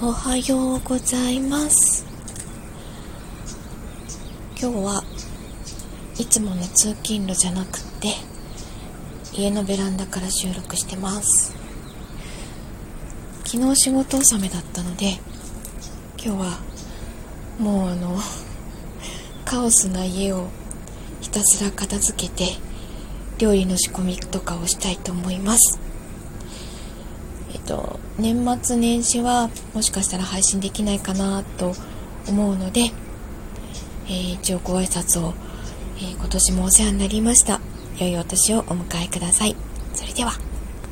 おはようございます。今日はいつもの通勤路じゃなくて家のベランダから収録してます。昨日仕事納めだったので今日はもうカオスな家をひたすら片付けて料理の仕込みとかをしたいと思います。年末年始はもしかしたら配信できないかなと思うので、一応ご挨拶を、今年もお世話になりました。良いお年をお迎えください。それでは。